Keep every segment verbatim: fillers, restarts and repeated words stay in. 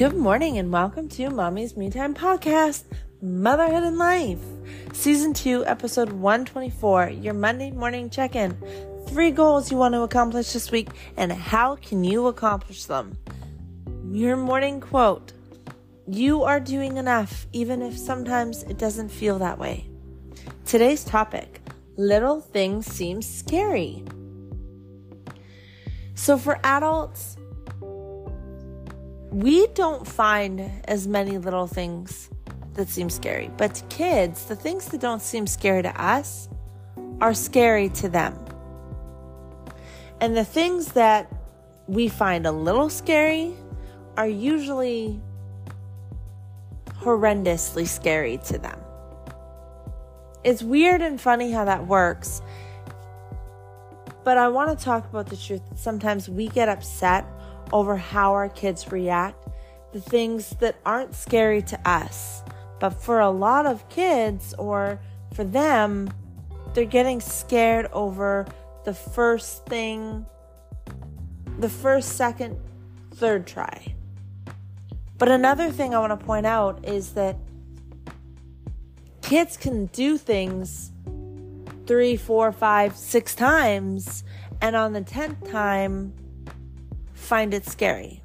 Good morning and welcome to Mommy's Me Time Podcast, Motherhood and Life. Season two, episode one twenty-four, your Monday morning check-in. Three goals you want to accomplish this week and how can you accomplish them? Your morning quote, you are doing enough even if sometimes it doesn't feel that way. Today's topic, little things seem scary. So for adults, we don't find as many little things that seem scary. But to kids, the things that don't seem scary to us are scary to them. And the things that we find a little scary are usually horrendously scary to them. It's weird and funny how that works. But I want to talk about the truth that sometimes we get upset over how our kids react, the things that aren't scary to us. But for a lot of kids, or for them, they're getting scared over the first thing, the first, second, third try. But another thing I want to point out is that kids can do things three, four, five, six times, and on the tenth time, find it scary.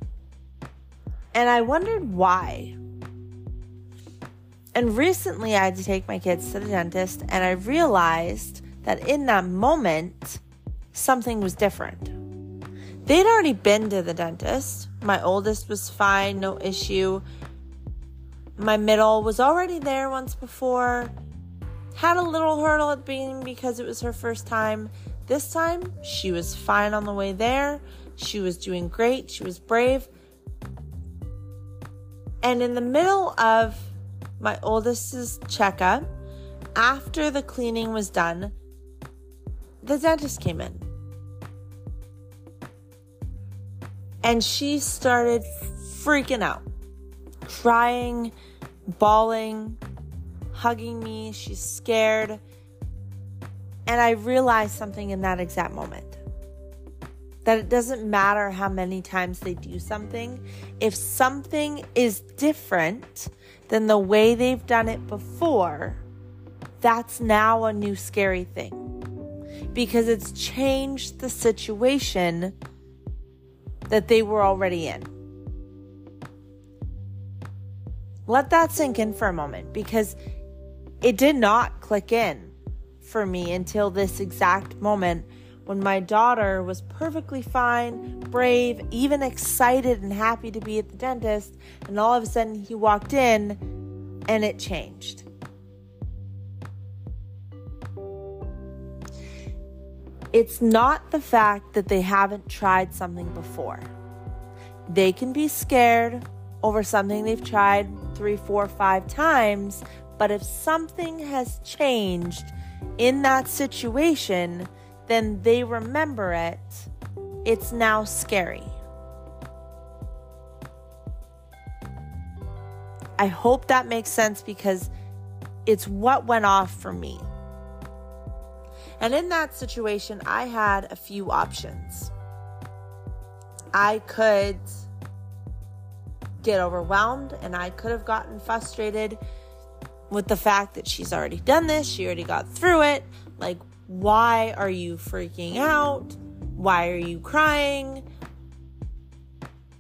And I wondered why. And recently I had to take my kids to the dentist and I realized that in that moment something was different. They'd already been to the dentist. My oldest was fine, no issue. My middle was already there once before. Had a little hurdle at being because it was her first time. This time she was fine on the way there. She was doing great. She was brave. And in the middle of my oldest's checkup, after the cleaning was done, the dentist came in. And she started freaking out, crying, bawling, hugging me. She's scared. And I realized something in that exact moment. That it doesn't matter how many times they do something. If something is different than the way they've done it before, that's now a new scary thing. Because it's changed the situation that they were already in. Let that sink in for a moment, because it did not click in for me until this exact moment, when my daughter was perfectly fine, brave, even excited and happy to be at the dentist, and all of a sudden he walked in and it changed. It's not the fact that they haven't tried something before. They can be scared over something they've tried three, four, five times, but if something has changed in that situation, then they remember it, it's now scary. I hope that makes sense, because it's what went off for me. And in that situation, I had a few options. I could get overwhelmed and I could have gotten frustrated with the fact that she's already done this, she already got through it, like, why are you freaking out? Why are you crying?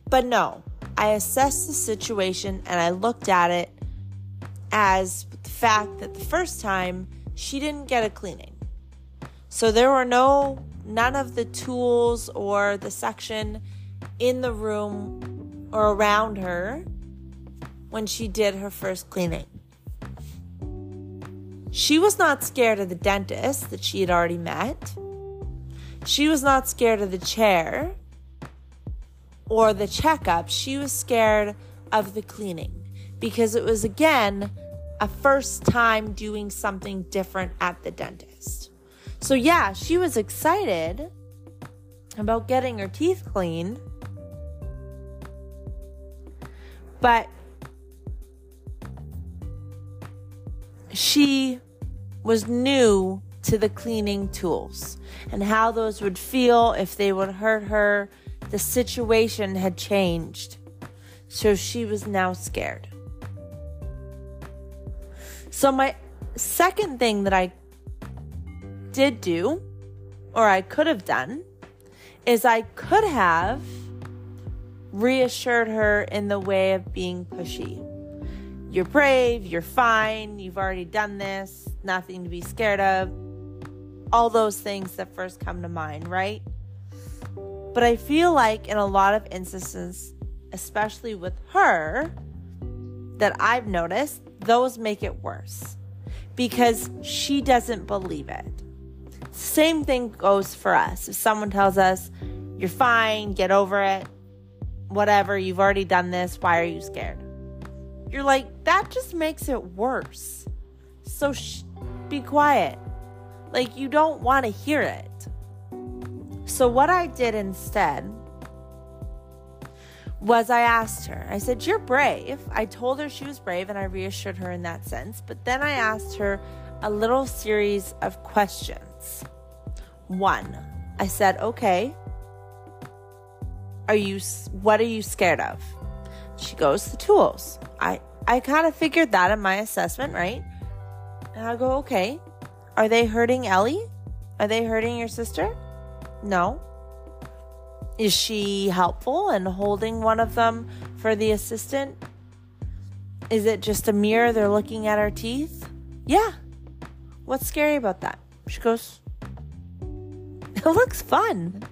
But no, I assessed the situation and I looked at it as the fact that the first time she didn't get a cleaning. So there were no, none of the tools or the section in the room or around her when she did her first cleaning. She was not scared of the dentist that she had already met. She was not scared of the chair or the checkup. She was scared of the cleaning because it was, again, a first time doing something different at the dentist. So yeah, she was excited about getting her teeth cleaned, but she was new to the cleaning tools and how those would feel, if they would hurt her. The situation had changed. so she was now scared. So my second thing that I did do, or I could have done, is I could have reassured her in the way of being pushy. You're brave, you're fine, you've already done this, nothing to be scared of. All those things that first come to mind, right? But I feel like in a lot of instances, especially with her, that I've noticed, those make it worse because she doesn't believe it. Same thing goes for us. If someone tells us, you're fine, get over it, whatever, you've already done this, why are you scared? You're like, that just makes it worse. So sh- be quiet. Like, you don't want to hear it. So what I did instead was I asked her, I said, you're brave. I told her she was brave and I reassured her in that sense. But then I asked her a little series of questions. One, I said, okay, are you, what are you scared of? She goes, the tools. I, I kind of figured that in my assessment, right? And I go, okay, are they hurting Ellie? Are they hurting your sister? No. Is she helpful in holding one of them for the assistant? Is it just a mirror? They're looking at her teeth? Yeah. What's scary about that? She goes, it looks fun.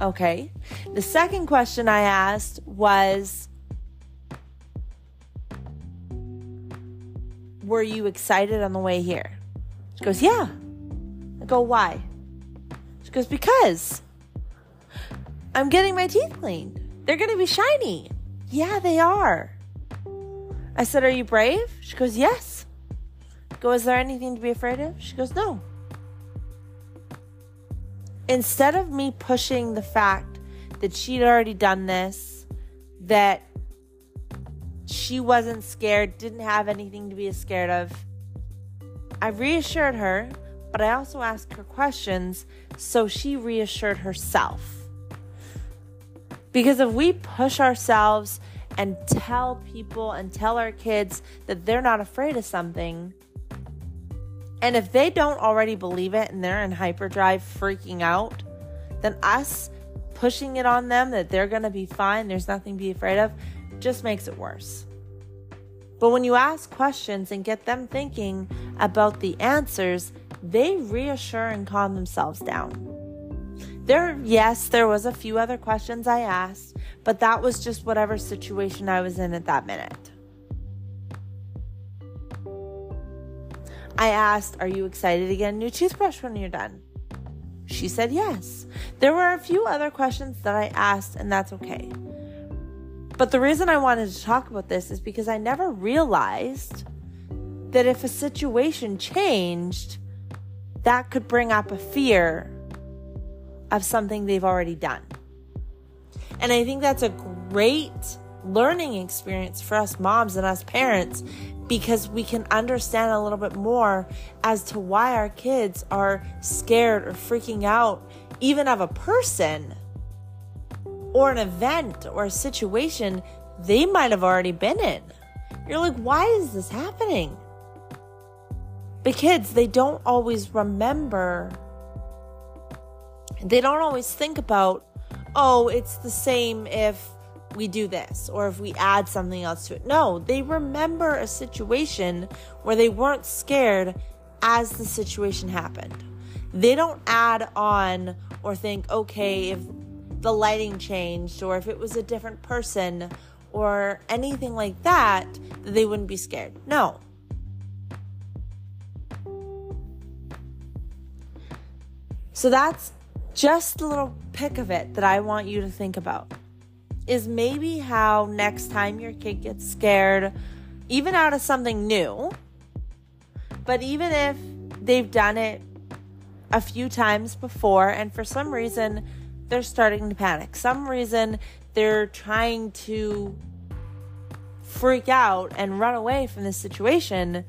Okay. The second question I asked was, were you excited on the way here? She goes, yeah. I go, why? She goes, because I'm getting my teeth cleaned. They're going to be shiny. Yeah, they are. I said, are you brave? She goes, yes. I go, is there anything to be afraid of? She goes, no. Instead of me pushing the fact that she'd already done this, that she wasn't scared, didn't have anything to be scared of, I reassured her, but I also asked her questions so she reassured herself. Because if we push ourselves and tell people and tell our kids that they're not afraid of something, and if they don't already believe it and they're in hyperdrive freaking out, then us pushing it on them that they're going to be fine, there's nothing to be afraid of, just makes it worse. But when you ask questions and get them thinking about the answers, they reassure and calm themselves down. There, yes, there was a few other questions I asked, but that was just whatever situation I was in at that minute. I asked, are you excited to get a new toothbrush when you're done? She said yes. There were a few other questions that I asked, and that's okay. But the reason I wanted to talk about this is because I never realized that if a situation changed, that could bring up a fear of something they've already done. And I think that's a great learning experience for us moms and us parents, because we can understand a little bit more as to why our kids are scared or freaking out, even of a person or an event or a situation they might have already been in. You're like, why is this happening? But kids, they don't always remember. They don't always think about, oh, it's the same if we do this, or if we add something else to it. No, they remember a situation where they weren't scared as the situation happened. They don't add on or think, okay, if the lighting changed, or if it was a different person, or anything like that, they wouldn't be scared. No. So that's just a little pick of it that I want you to think about. Is maybe how next time your kid gets scared, even out of something new, but even if they've done it a few times before and for some reason they're starting to panic, some reason they're trying to freak out and run away from this situation,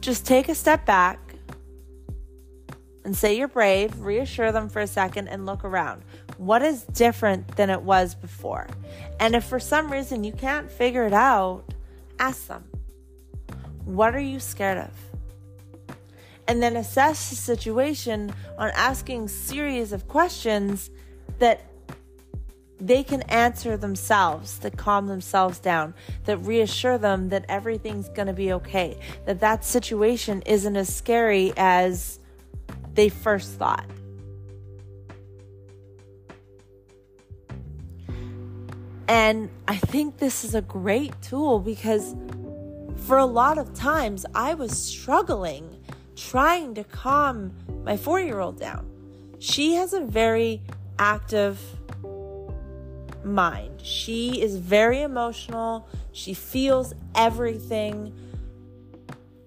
just take a step back and say you're brave, reassure them for a second, and look around. What is different than it was before? And if for some reason you can't figure it out, ask them, what are you scared of? And then assess the situation on asking series of questions that they can answer themselves, that calm themselves down, that reassure them that everything's going to be okay, that that situation isn't as scary as they first thought. And I think this is a great tool because for a lot of times I was struggling trying to calm my four-year-old down. She has a very active mind. She is very emotional. She feels everything.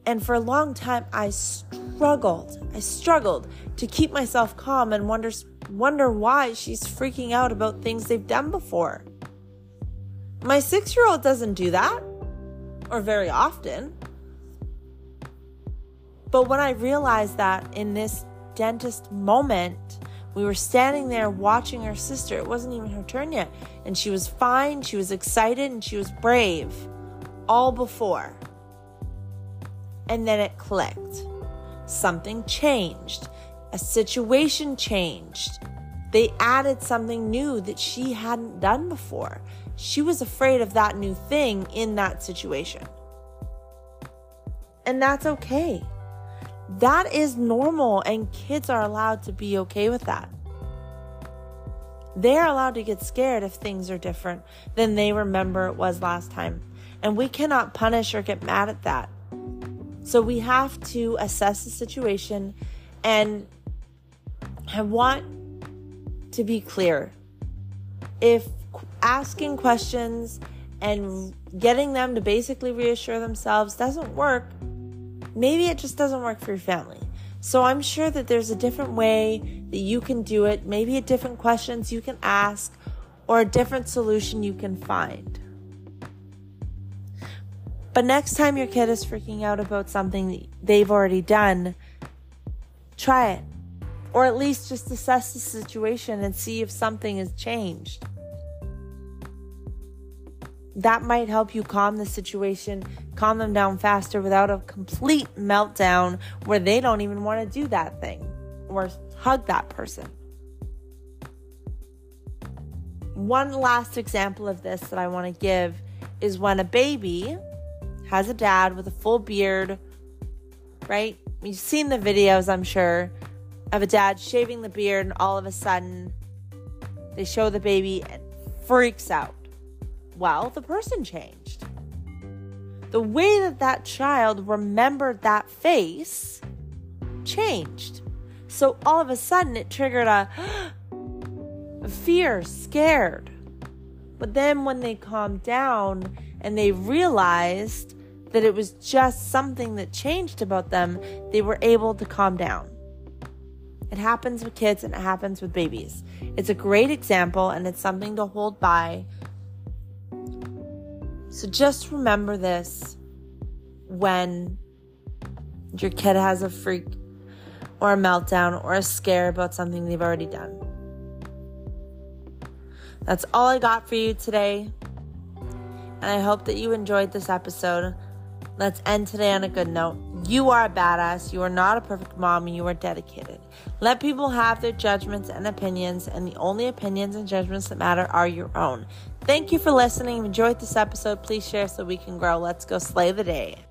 And for a long time I struggled. I struggled to keep myself calm and wonder, wonder why she's freaking out about things they've done before. My six-year-old doesn't do that, or very often. But when I realized that in this dentist moment, we were standing there watching her sister. It wasn't even her turn yet. And she was fine, she was excited, and she was brave. All before. And then it clicked. Something changed. A situation changed. They added something new that she hadn't done before. She was afraid of that new thing in that situation. And that's okay. That is normal, and kids are allowed to be okay with that. They are allowed to get scared if things are different than they remember it was last time. And we cannot punish or get mad at that. So we have to assess the situation, and I want to be clear. If asking questions and getting them to basically reassure themselves doesn't work, maybe it just doesn't work for your family. So I'm sure that there's a different way that you can do it, maybe a different questions you can ask, or a different solution you can find. But next time your kid is freaking out about something that they've already done, try it. Or at least just assess the situation and see if something has changed. That might help you calm the situation, calm them down faster without a complete meltdown where they don't even want to do that thing or hug that person. One last example of this that I want to give is when a baby has a dad with a full beard, right? You've seen the videos, I'm sure, of a dad shaving the beard, and all of a sudden they show the baby and freaks out. Well, the person changed. The way that that child remembered that face changed. So all of a sudden it triggered a, a fear, scared. But then when they calmed down and they realized that it was just something that changed about them, they were able to calm down. It happens with kids and it happens with babies. It's a great example and it's something to hold by. So just remember this when your kid has a freak or a meltdown or a scare about something they've already done. That's all I got for you today. And I hope that you enjoyed this episode. Let's end today on a good note. You are a badass. You are not a perfect mom, and you are dedicated. Let people have their judgments and opinions, and the only opinions and judgments that matter are your own. Thank you for listening. If you enjoyed this episode, please share so we can grow. Let's go slay the day.